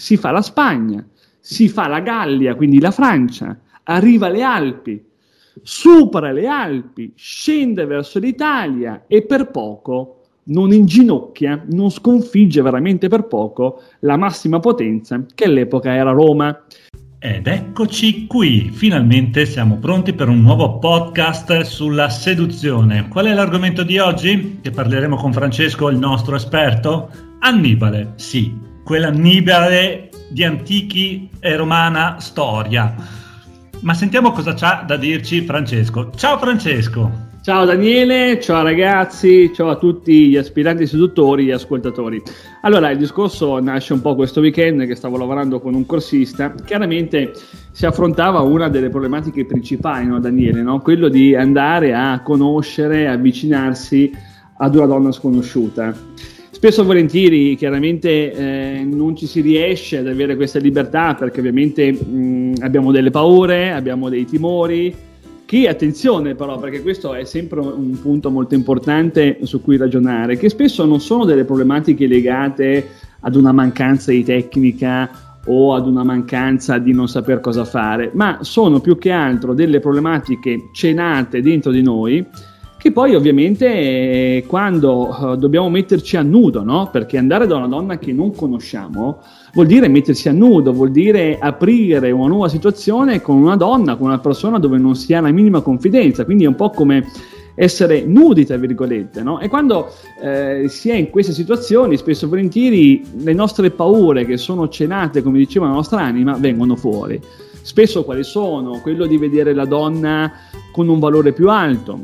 si fa la Spagna, si fa la Gallia, quindi la Francia, arriva alle Alpi, supera le Alpi, scende verso l'Italia e per poco non inginocchia, non sconfigge veramente per poco la massima potenza che all'epoca era Roma. Ed eccoci qui, finalmente siamo pronti per un nuovo podcast sulla seduzione. Qual è l'argomento di oggi? Che parleremo con Francesco, il nostro esperto? Annibale, sì, quell'Annibale di antichi e romana storia. Ma sentiamo cosa c'ha da dirci Francesco. Ciao Francesco! Ciao Daniele, ciao ragazzi, ciao a tutti gli aspiranti seduttori e ascoltatori. Allora, il discorso nasce un po' questo weekend che stavo lavorando con un corsista. Chiaramente si affrontava una delle problematiche principali, no Daniele? No? Quello di andare a conoscere, avvicinarsi ad una donna sconosciuta. Spesso e volentieri chiaramente non ci si riesce ad avere questa libertà perché ovviamente abbiamo delle paure, abbiamo dei timori. Che attenzione però, perché questo è sempre un punto molto importante su cui ragionare, che spesso non sono delle problematiche legate ad una mancanza di tecnica o ad una mancanza di non saper cosa fare, ma sono più che altro delle problematiche cenate dentro di noi che poi ovviamente quando dobbiamo metterci a nudo, no? Perché andare da una donna che non conosciamo vuol dire mettersi a nudo, vuol dire aprire una nuova situazione con una donna, con una persona dove non si ha la minima confidenza, quindi è un po' come essere nudi, tra virgolette, no? E quando si è in queste situazioni, spesso e volentieri le nostre paure che sono cenate, come diceva la nostra anima, vengono fuori. Spesso quali sono? Quello di vedere la donna con un valore più alto,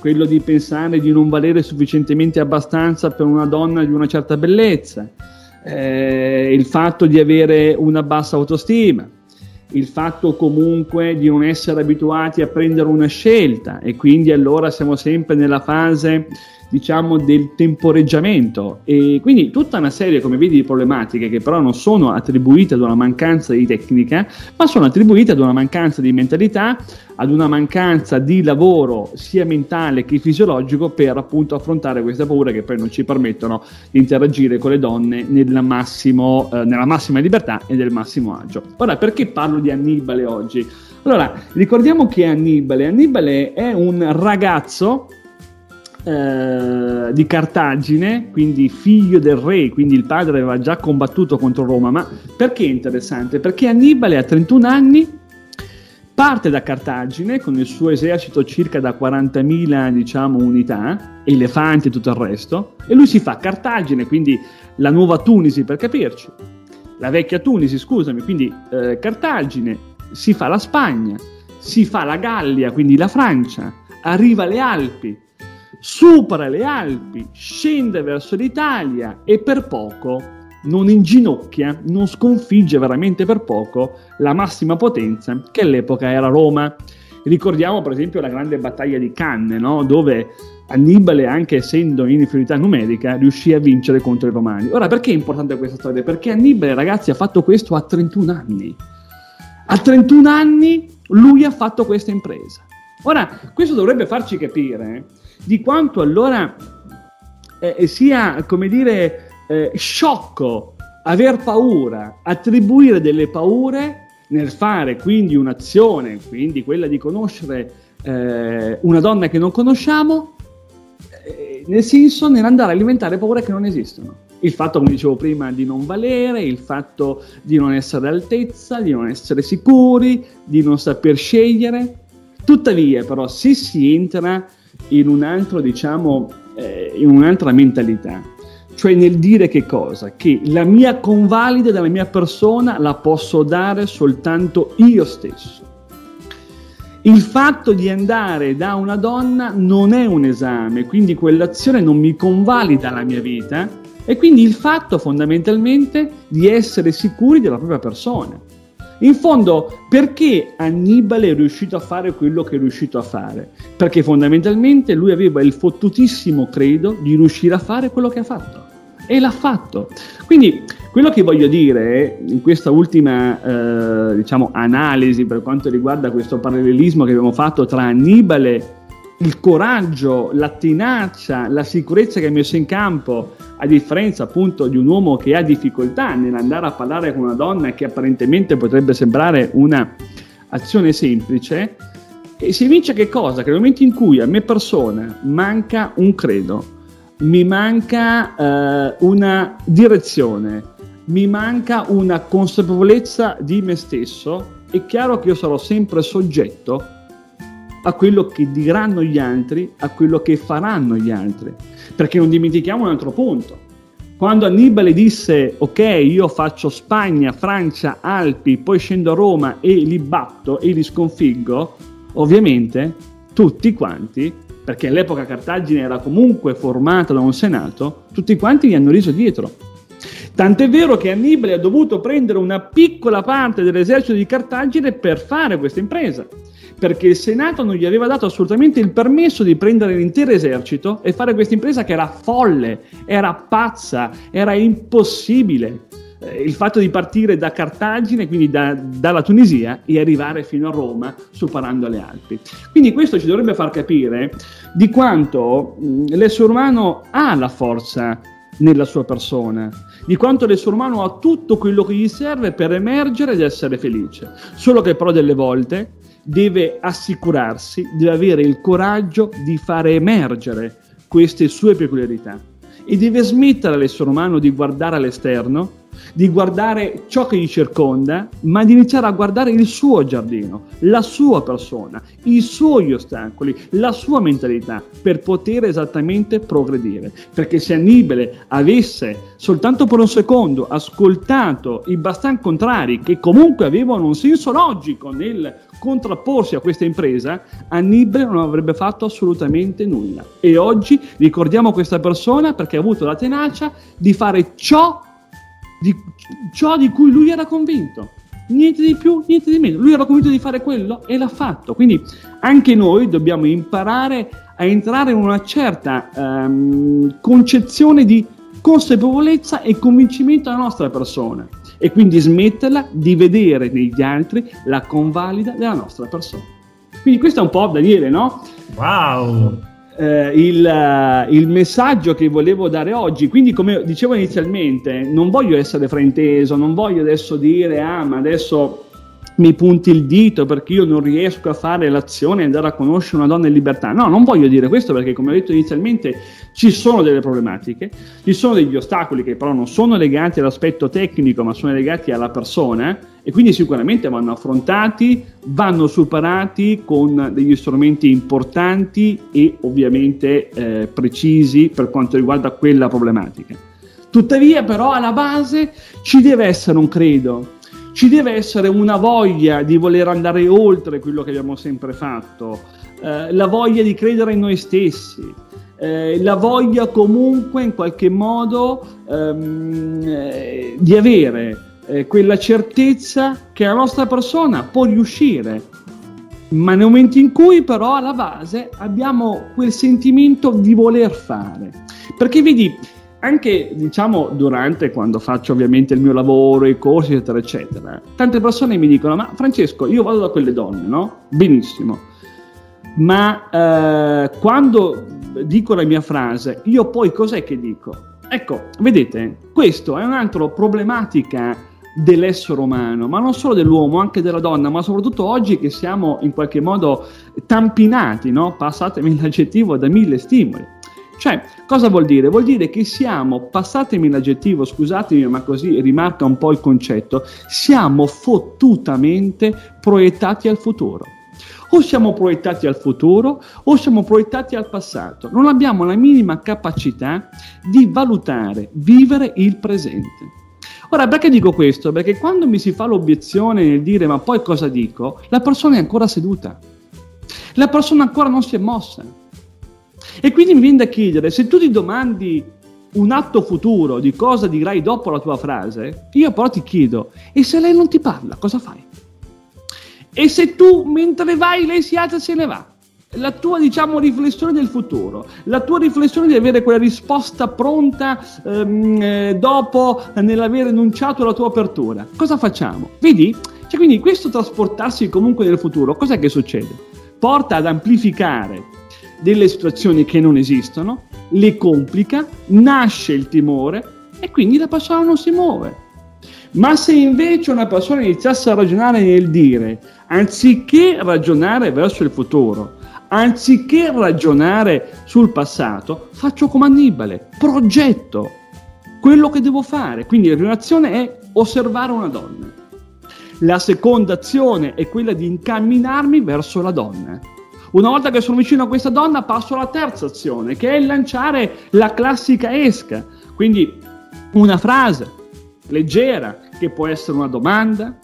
quello di pensare di non valere sufficientemente abbastanza per una donna di una certa bellezza, il fatto di avere una bassa autostima, il fatto comunque di non essere abituati a prendere una scelta e quindi allora siamo sempre nella fase diciamo del temporeggiamento e quindi tutta una serie, come vedi, di problematiche che però non sono attribuite ad una mancanza di tecnica, ma sono attribuite ad una mancanza di mentalità, ad una mancanza di lavoro sia mentale che fisiologico per appunto affrontare queste paure che poi non ci permettono di interagire con le donne nella massima libertà e nel massimo agio. Ora, perché parlo di Annibale oggi? Allora, ricordiamo che Annibale è un ragazzo di Cartagine, quindi figlio del re, quindi il padre aveva già combattuto contro Roma. Ma perché è interessante? Perché Annibale a 31 anni parte da Cartagine con il suo esercito circa da 40.000 unità, elefanti e tutto il resto, e lui si fa Cartagine, quindi la nuova Tunisi per capirci, la vecchia Tunisi, scusami, quindi Cartagine, si fa la Spagna, si fa la Gallia, quindi la Francia, arriva alle Alpi, supera le Alpi, scende verso l'Italia e per poco non inginocchia, non sconfigge veramente per poco la massima potenza che all'epoca era Roma. Ricordiamo per esempio la grande battaglia di Canne, no? Dove Annibale, anche essendo in inferiorità numerica, riuscì a vincere contro i Romani. Ora, perché è importante questa storia? Perché Annibale, ragazzi, ha fatto questo a 31 anni. A 31 anni lui ha fatto questa impresa. Ora, questo dovrebbe farci capire di quanto allora sia, come dire, sciocco aver paura, attribuire delle paure nel fare quindi un'azione, quindi quella di conoscere una donna che non conosciamo, nel senso nell'andare a alimentare paure che non esistono. Il fatto, come dicevo prima, di non valere, il fatto di non essere all'altezza, di non essere sicuri, di non saper scegliere. Tuttavia, però, se si entra in un altro, in un'altra mentalità, cioè nel dire che cosa? Che la mia convalida della mia persona la posso dare soltanto io stesso. Il fatto di andare da una donna non è un esame, quindi quell'azione non mi convalida la mia vita e quindi il fatto fondamentalmente di essere sicuri della propria persona. In fondo, perché Annibale è riuscito a fare quello che è riuscito a fare? Perché fondamentalmente lui aveva il fottutissimo credo di riuscire a fare quello che ha fatto. E l'ha fatto. Quindi, quello che voglio dire in questa ultima analisi per quanto riguarda questo parallelismo che abbiamo fatto tra Annibale il coraggio, la tenacia, la sicurezza che ha messo in campo, a differenza appunto di un uomo che ha difficoltà nell'andare a parlare con una donna, che apparentemente potrebbe sembrare una azione semplice. E si vince che cosa? Che nel momento in cui a me persona manca un credo, mi manca una direzione, mi manca una consapevolezza di me stesso, è chiaro che io sarò sempre soggetto a quello che diranno gli altri, a quello che faranno gli altri. Perché non dimentichiamo un altro punto. Quando Annibale disse, ok, io faccio Spagna, Francia, Alpi, poi scendo a Roma e li batto e li sconfiggo, ovviamente tutti quanti, perché all'epoca Cartagine era comunque formata da un senato, tutti quanti gli hanno riso dietro. Tant'è vero che Annibale ha dovuto prendere una piccola parte dell'esercito di Cartagine per fare questa impresa, perché il Senato non gli aveva dato assolutamente il permesso di prendere l'intero esercito e fare questa impresa che era folle, era pazza, era impossibile. Il fatto di partire da Cartagine, quindi dalla Tunisia, e arrivare fino a Roma superando le Alpi. Quindi questo ci dovrebbe far capire di quanto l'essere umano ha la forza nella sua persona, di quanto l'essere umano ha tutto quello che gli serve per emergere ed essere felice, solo che però delle volte deve assicurarsi, deve avere il coraggio di fare emergere queste sue peculiarità e deve smettere l'essere umano di guardare all'esterno, di guardare ciò che gli circonda, ma di iniziare a guardare il suo giardino, la sua persona, i suoi ostacoli, la sua mentalità, per poter esattamente progredire. Perché se Annibale avesse soltanto per un secondo ascoltato i bastan contrari, che comunque avevano un senso logico nel contrapporsi a questa impresa, Annibale non avrebbe fatto assolutamente nulla. E oggi ricordiamo questa persona perché ha avuto la tenacia di fare ciò di cui lui era convinto, niente di più, niente di meno. Lui era convinto di fare quello e l'ha fatto. Quindi anche noi dobbiamo imparare a entrare in una certa concezione di consapevolezza e convincimento alla nostra persona, e quindi smetterla di vedere negli altri la convalida della nostra persona. Quindi questo è un po', Daniele, no? Wow! Il messaggio che volevo dare oggi. Quindi, come dicevo inizialmente, non voglio essere frainteso, non voglio adesso dire ma adesso mi punti il dito perché io non riesco a fare l'azione e andare a conoscere una donna in libertà. No, non voglio dire questo, perché come ho detto inizialmente ci sono delle problematiche, ci sono degli ostacoli che però non sono legati all'aspetto tecnico, ma sono legati alla persona, e quindi sicuramente vanno affrontati, vanno superati con degli strumenti importanti e ovviamente precisi per quanto riguarda quella problematica. Tuttavia però alla base ci deve essere un credo, ci deve essere una voglia di voler andare oltre quello che abbiamo sempre fatto, la voglia di credere in noi stessi, la voglia comunque in qualche modo di avere quella certezza che la nostra persona può riuscire, ma nel momento in cui però alla base abbiamo quel sentimento di voler fare. Perché vedi, anche diciamo durante, quando faccio ovviamente il mio lavoro, i corsi eccetera eccetera, tante persone mi dicono: ma Francesco, io vado da quelle donne, no? Benissimo, ma quando dico la mia frase, io poi cos'è che dico? Ecco, vedete, questo è un'altra problematica dell'essere umano, ma non solo dell'uomo, anche della donna, ma soprattutto oggi che siamo in qualche modo tampinati, no? Passatemi l'aggettivo, da mille stimoli. Cioè, cosa vuol dire? Vuol dire che siamo, passatemi l'aggettivo, scusatemi, ma così rimarca un po' il concetto, siamo fottutamente proiettati al futuro. O siamo proiettati al futuro o siamo proiettati al passato. Non abbiamo la minima capacità di valutare, vivere il presente. Ora, perché dico questo? Perché quando mi si fa l'obiezione nel dire ma poi cosa dico, la persona è ancora seduta, la persona ancora non si è mossa. E quindi mi viene da chiedere, se tu ti domandi un atto futuro di cosa dirai dopo la tua frase, io però ti chiedo, e se lei non ti parla, cosa fai? E se tu, mentre vai, lei si alza e se ne va? La tua, diciamo, riflessione del futuro, la tua riflessione di avere quella risposta pronta dopo, nell'aver enunciato la tua apertura, cosa facciamo? Vedi? Cioè, quindi questo trasportarsi comunque nel futuro, cos'è che succede? Porta ad amplificare delle situazioni che non esistono, le complica, nasce il timore e quindi la persona non si muove. Ma se invece una persona iniziasse a ragionare nel dire, anziché ragionare verso il futuro, anziché ragionare sul passato, faccio come Annibale, progetto quello che devo fare. Quindi la prima azione è osservare una donna. La seconda azione è quella di incamminarmi verso la donna. Una volta che sono vicino a questa donna passo alla terza azione, che è lanciare la classica esca. Quindi una frase leggera, che può essere una domanda,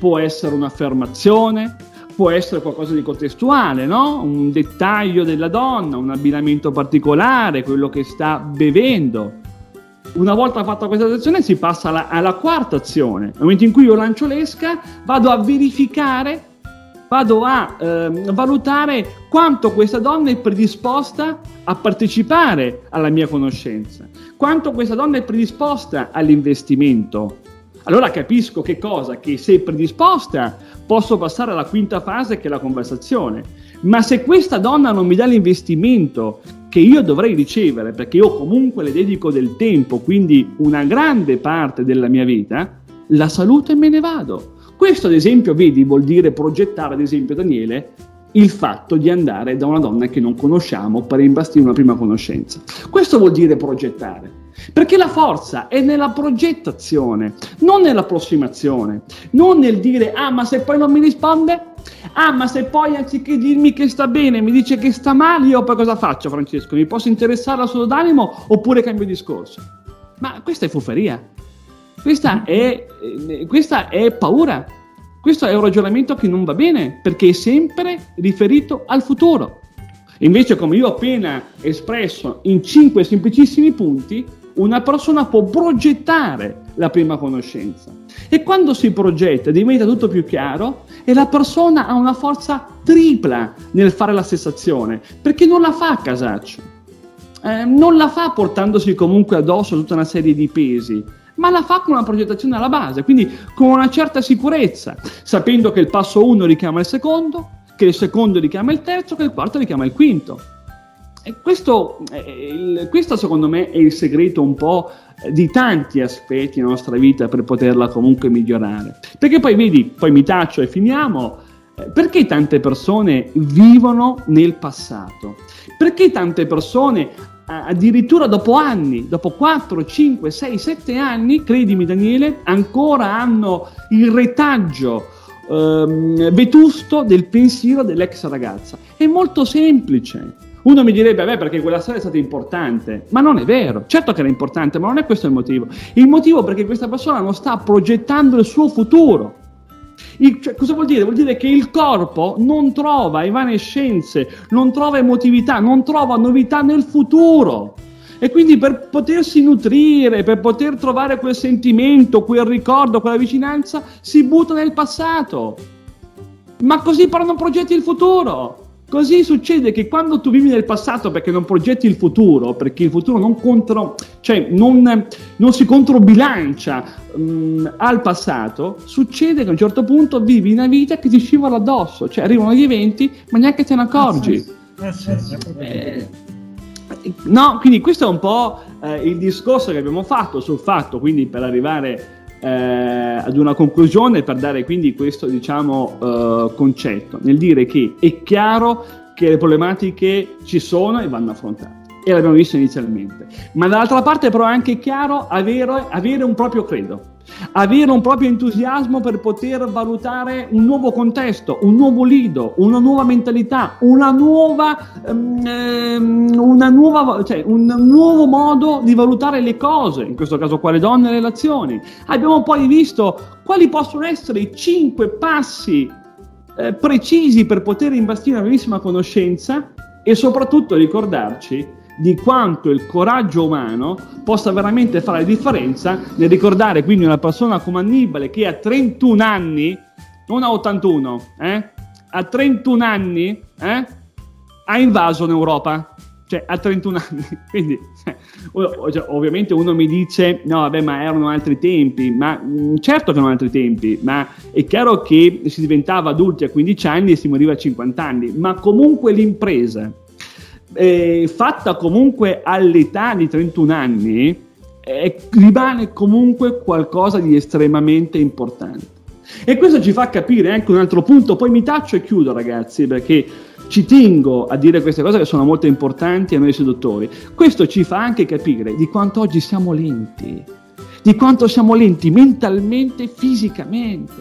può essere un'affermazione, può essere qualcosa di contestuale, no? Un dettaglio della donna, un abbinamento particolare, quello che sta bevendo. Una volta fatta questa azione si passa alla quarta azione. Nel momento in cui io lancio l'esca, vado a verificare, vado a valutare quanto questa donna è predisposta a partecipare alla mia conoscenza, quanto questa donna è predisposta all'investimento. Allora capisco che cosa? Che se è predisposta posso passare alla quinta fase, che è la conversazione. Ma se questa donna non mi dà l'investimento che io dovrei ricevere, perché io comunque le dedico del tempo, quindi una grande parte della mia vita, la saluto e me ne vado. Questo ad esempio, vedi, vuol dire progettare, ad esempio Daniele, il fatto di andare da una donna che non conosciamo per imbastire una prima conoscenza. Questo vuol dire progettare, perché la forza è nella progettazione, non nell'approssimazione, non nel dire ah ma se poi non mi risponde, ah ma se poi anziché dirmi che sta bene mi dice che sta male, io poi cosa faccio Francesco? Mi posso interessare al suo d'animo oppure cambio discorso? Ma questa è fuferia, questa è paura. Questo è un ragionamento che non va bene, perché è sempre riferito al futuro. Invece, come io ho appena espresso in 5 semplicissimi punti, una persona può progettare la prima conoscenza. E quando si progetta diventa tutto più chiaro e la persona ha una forza tripla nel fare la stessa azione, perché non la fa a casaccio, non la fa portandosi comunque addosso tutta una serie di pesi, ma la fa con una progettazione alla base, quindi con una certa sicurezza, sapendo che il passo 1 richiama il secondo, che il secondo richiama il terzo, che il quarto richiama il quinto. E questo secondo me è il segreto un po' di tanti aspetti della nostra vita per poterla comunque migliorare. Perché poi vedi, poi mi taccio e finiamo, perché tante persone vivono nel passato? Perché tante persone addirittura dopo anni, dopo 4, 5, 6, 7 anni, credimi Daniele, ancora hanno il retaggio vetusto del pensiero dell'ex ragazza? È molto semplice. Uno mi direbbe, beh, perché quella storia è stata importante, ma non è vero. Certo che era importante, ma non è questo il motivo. Il motivo è perché questa persona non sta progettando il suo futuro. Cioè, cosa vuol dire? Vuol dire che il corpo non trova evanescenze, non trova emotività, non trova novità nel futuro. E quindi per potersi nutrire, per poter trovare quel sentimento, quel ricordo, quella vicinanza, si butta nel passato. Ma così però non progetti il futuro. Così succede che quando tu vivi nel passato perché non progetti il futuro, perché il futuro non si controbilancia al passato, succede che a un certo punto vivi una vita che ti scivola addosso, cioè arrivano gli eventi ma neanche te ne accorgi. No, quindi questo è un po' il discorso che abbiamo fatto sul fatto, quindi per arrivare ad una conclusione, per dare quindi questo concetto, nel dire che è chiaro che le problematiche ci sono e vanno affrontate, e l'abbiamo visto inizialmente, ma dall'altra parte però è anche chiaro avere un proprio credo, avere un proprio entusiasmo per poter valutare un nuovo contesto, un nuovo lido, una nuova mentalità, un nuovo modo di valutare le cose, in questo caso quale donne e relazioni. Abbiamo poi visto quali possono essere i 5 passi precisi per poter imbastire una bellissima conoscenza, e soprattutto ricordarci di quanto il coraggio umano possa veramente fare la differenza nel ricordare quindi una persona come Annibale, che a 31 anni, non a 81, a 31 anni ha invaso l'Europa, cioè a 31 anni, quindi ovviamente uno mi dice no vabbè ma erano altri tempi, ma certo che erano altri tempi, ma è chiaro che si diventava adulti a 15 anni e si moriva a 50 anni, ma comunque l'impresa fatta comunque all'età di 31 anni, rimane comunque qualcosa di estremamente importante. E questo ci fa capire anche un altro punto, poi mi taccio e chiudo, ragazzi, perché ci tengo a dire queste cose che sono molto importanti a noi seduttori. Questo ci fa anche capire di quanto oggi siamo lenti, di quanto siamo lenti mentalmente e fisicamente.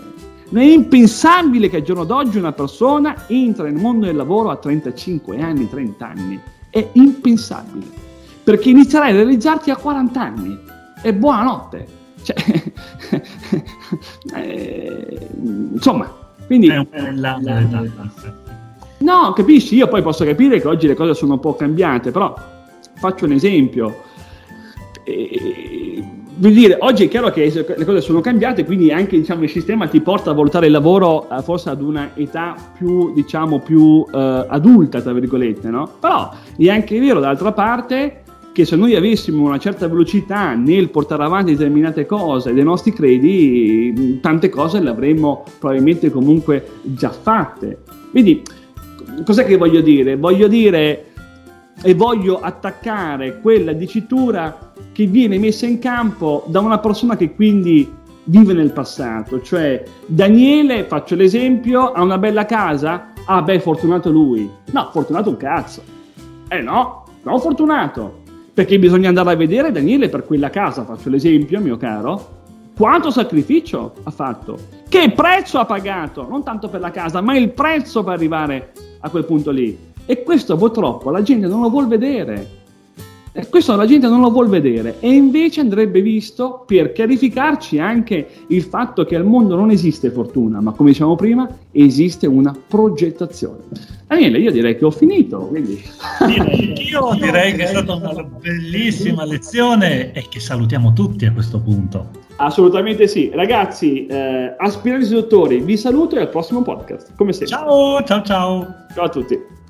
Non è impensabile che al giorno d'oggi una persona entra nel mondo del lavoro a 35 anni, 30 anni. È impensabile, perché inizierai a realizzarti a 40 anni. E buonanotte. Cioè, insomma, quindi... È un po' la... No, capisci? Io poi posso capire che oggi le cose sono un po' cambiate, però faccio un esempio. Vuol dire, oggi è chiaro che le cose sono cambiate, quindi anche, diciamo, il sistema ti porta a valutare il lavoro forse ad una età più, diciamo, più adulta, tra virgolette, no? Però è anche vero, d'altra parte, che se noi avessimo una certa velocità nel portare avanti determinate cose dei nostri credi, tante cose le avremmo probabilmente comunque già fatte. Quindi, cos'è che voglio dire? Voglio dire e voglio attaccare quella dicitura che viene messa in campo da una persona che quindi vive nel passato, cioè Daniele, faccio l'esempio, ha una bella casa? Ah beh, fortunato lui. No, fortunato un cazzo. No, non fortunato, perché bisogna andare a vedere Daniele per quella casa, faccio l'esempio, mio caro. Quanto sacrificio ha fatto? Che prezzo ha pagato? Non tanto per la casa, ma il prezzo per arrivare a quel punto lì. E questo purtroppo la gente non lo vuol vedere. E invece andrebbe visto per chiarificarci anche il fatto che al mondo non esiste fortuna, ma come dicevamo prima, esiste una progettazione. Daniele, io direi che ho finito. Quindi. Io direi che è stata una bellissima lezione e che salutiamo tutti a questo punto. Assolutamente sì. Ragazzi, aspiranti seduttori, vi saluto e al prossimo podcast. Come sempre. Ciao, ciao, ciao. Ciao a tutti.